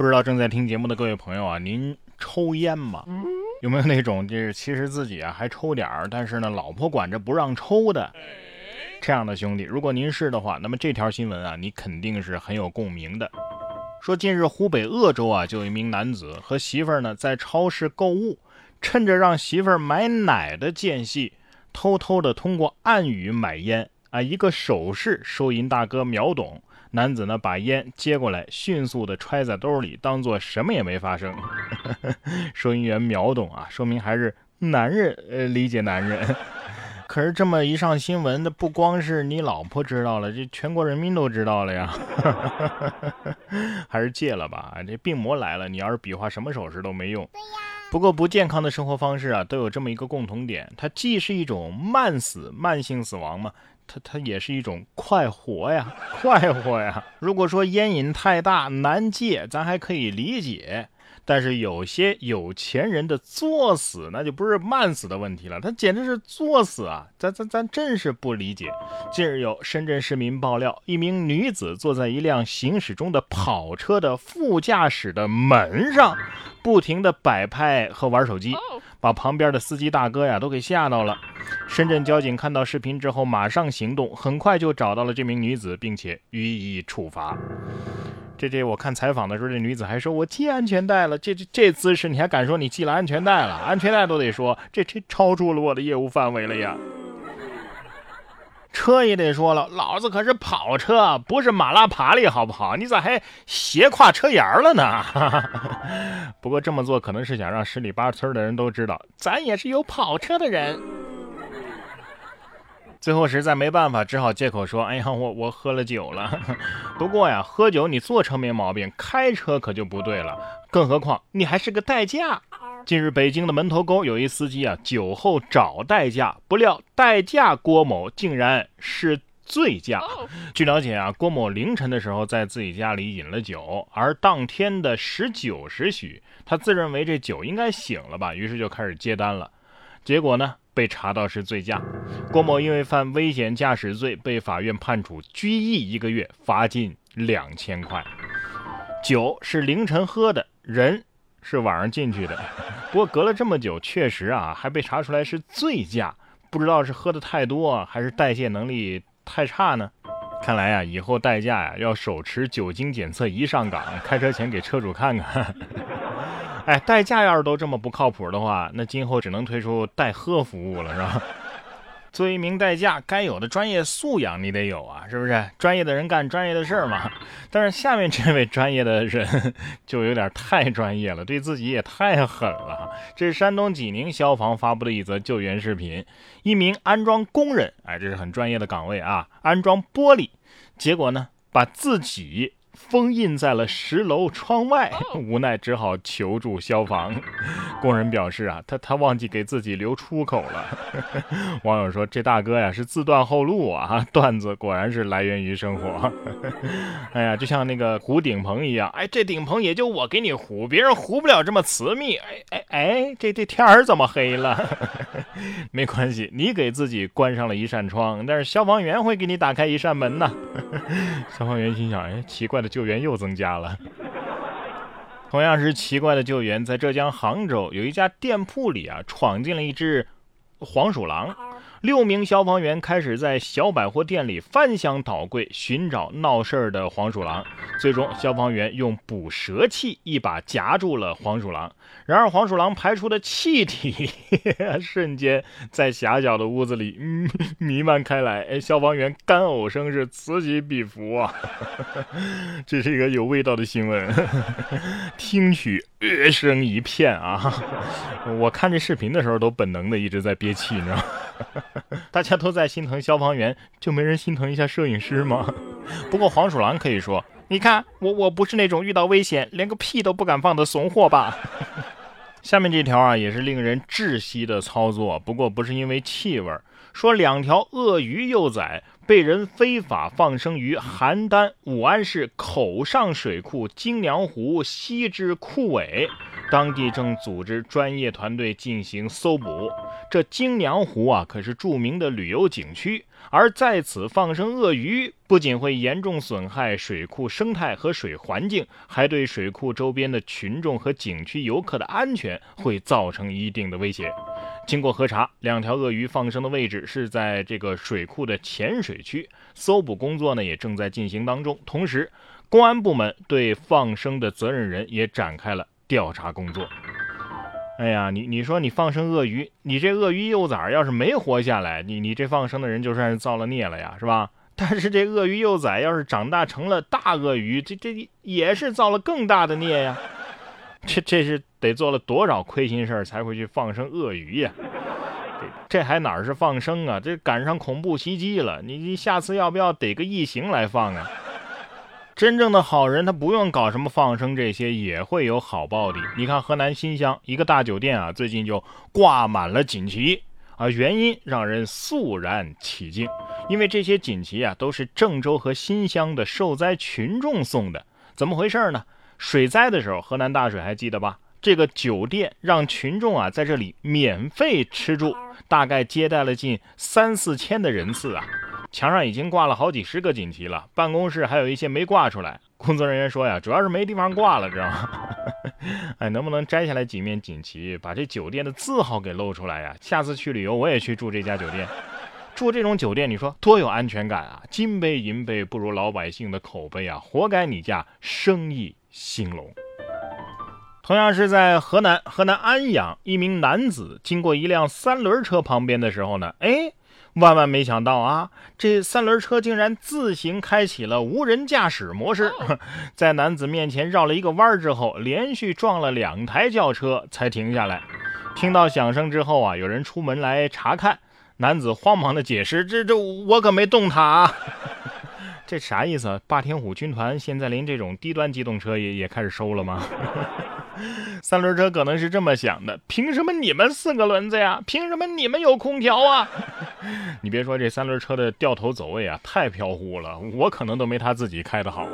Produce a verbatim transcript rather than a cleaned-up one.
不知道正在听节目的各位朋友啊，您抽烟吗？有没有那种就是其实自己啊还抽点儿，但是呢老婆管着不让抽的这样的兄弟？如果您是的话，那么这条新闻啊你肯定是很有共鸣的。说近日湖北鄂州啊就有一名男子和媳妇儿呢在超市购物，趁着让媳妇儿买奶的间隙，偷偷的通过暗语买烟啊，一个手势收银大哥秒懂。男子呢把烟接过来，迅速的揣在兜里，当作什么也没发生。收银员秒懂啊，说明还是男人呃理解男人。可是这么一上新闻，那不光是你老婆知道了，这全国人民都知道了呀。还是戒了吧，这病魔来了，你要是比划什么手势都没用。对呀。不过不健康的生活方式啊，都有这么一个共同点，它既是一种慢死、慢性死亡嘛，它它也是一种快活呀，快活呀。如果说烟瘾太大难戒，咱还可以理解，但是有些有钱人的作死，那就不是慢死的问题了，他简直是作死啊！咱咱咱真是不理解。近日有深圳市民爆料，一名女子坐在一辆行驶中的跑车的副驾驶的门上，不停的摆拍和玩手机，把旁边的司机大哥呀都给吓到了。深圳交警看到视频之后马上行动，很快就找到了这名女子，并且予以处罚。这这我看采访的时候，这女子还说我系安全带了，这这这姿势你还敢说你系了安全带了？安全带都得说，这这超出了我的业务范围了呀。车也得说了，老子可是跑车，不是马拉爬犁，好不好？你咋还斜跨车沿了呢？不过这么做可能是想让十里八村的人都知道，咱也是有跑车的人。最后实在没办法，只好借口说哎呀我我喝了酒了。不过呀，喝酒你坐车没毛病，开车可就不对了，更何况你还是个代驾。近日北京的门头沟有一司机啊酒后找代驾，不料代驾郭某竟然是醉驾。据了解啊，郭某凌晨的时候在自己家里饮了酒，而当天的十九时许，他自认为这酒应该醒了吧，于是就开始接单了，结果呢被查到是醉驾。郭某因为犯危险驾驶罪被法院判处拘役一个月，罚金两千块。酒是凌晨喝的，人是晚上进去的，不过隔了这么久，确实啊还被查出来是醉驾，不知道是喝的太多啊，还是代谢能力太差呢？看来啊以后代驾呀要手持酒精检测仪上岗，开车前给车主看看。哎，代驾要是都这么不靠谱的话，那今后只能推出代喝服务了，是吧？作为一名代驾，该有的专业素养你得有啊，是不是？专业的人干专业的事儿嘛。但是下面这位专业的人就有点太专业了，对自己也太狠了。这是山东济宁消防发布的一则救援视频，一名安装工人，哎，这是很专业的岗位啊，安装玻璃，结果呢，把自己封印在了十楼窗外，无奈只好求助消防。工人表示啊，他他忘记给自己留出口了。网友说这大哥呀是自断后路啊，段子果然是来源于生活。哎呀，就像那个糊顶棚一样，哎，这顶棚也就我给你糊，别人糊不了这么慈密。哎哎哎，这这天儿怎么黑了？没关系，你给自己关上了一扇窗，但是消防员会给你打开一扇门呢。消防员心想，哎，奇怪的救援又增加了。同样是奇怪的救援，在浙江杭州有一家店铺里啊，闯进了一只黄鼠狼。六名消防员开始在小百货店里翻箱倒柜，寻找闹事儿的黄鼠狼。最终，消防员用捕蛇器一把夹住了黄鼠狼。然而，黄鼠狼排出的气体呵呵瞬间在狭小的屋子里、嗯、弥漫开来。哎，消防员干呕声是此起彼伏啊！呵呵这是一个有味道的新闻，呵呵听取乐声一片啊！我看这视频的时候，都本能的一直在憋气，你知道吗？大家都在心疼消防员，就没人心疼一下摄影师吗？不过黄鼠狼可以说，你看我我不是那种遇到危险连个屁都不敢放的怂货吧。下面这条啊也是令人窒息的操作，不过不是因为气味。说两条鳄鱼幼崽被人非法放生于邯郸武安市口上水库、精良湖、西支库尾，当地正组织专业团队进行搜捕。这京娘湖啊，可是著名的旅游景区，而在此放生鳄鱼，不仅会严重损害水库生态和水环境，还对水库周边的群众和景区游客的安全会造成一定的威胁。经过核查，两条鳄鱼放生的位置是在这个水库的浅水区，搜捕工作呢也正在进行当中。同时，公安部门对放生的责任人也展开了调查工作。哎呀，你你说你放生鳄鱼，你这鳄鱼幼崽要是没活下来，你你这放生的人就算是造了孽了呀，是吧？但是这鳄鱼幼崽要是长大成了大鳄鱼，这这也是造了更大的孽呀。这这是得做了多少亏心事儿才会去放生鳄鱼呀？这这还哪是放生啊？这赶上恐怖袭击了，你你下次要不要逮个异形来放啊？真正的好人他不用搞什么放生，这些也会有好报的。你看河南新乡一个大酒店啊，最近就挂满了锦旗啊，原因让人肃然起敬，因为这些锦旗啊都是郑州和新乡的受灾群众送的。怎么回事呢？水灾的时候，河南大水还记得吧？这个酒店让群众啊在这里免费吃住，大概接待了近三四千的人次啊。墙上已经挂了好几十个锦旗了，办公室还有一些没挂出来。工作人员说呀，主要是没地方挂了，知道吗？哎，能不能摘下来几面锦旗，把这酒店的字号给露出来呀？下次去旅游我也去住这家酒店。住这种酒店，你说多有安全感啊！金杯银杯不如老百姓的口碑啊，活该你家生意兴隆。同样是在河南，河南安阳，一名男子经过一辆三轮车旁边的时候呢，哎。万万没想到啊，这三轮车竟然自行开启了无人驾驶模式，在男子面前绕了一个弯之后，连续撞了两台轿车才停下来。听到响声之后啊，有人出门来查看，男子慌忙的解释，这这我可没动他啊。这啥意思啊？霸天虎军团现在连这种低端机动车也也开始收了吗？三轮车可能是这么想的，凭什么你们四个轮子呀？凭什么你们有空调啊？你别说，这三轮车的掉头走位啊，太飘忽了，我可能都没他自己开的好。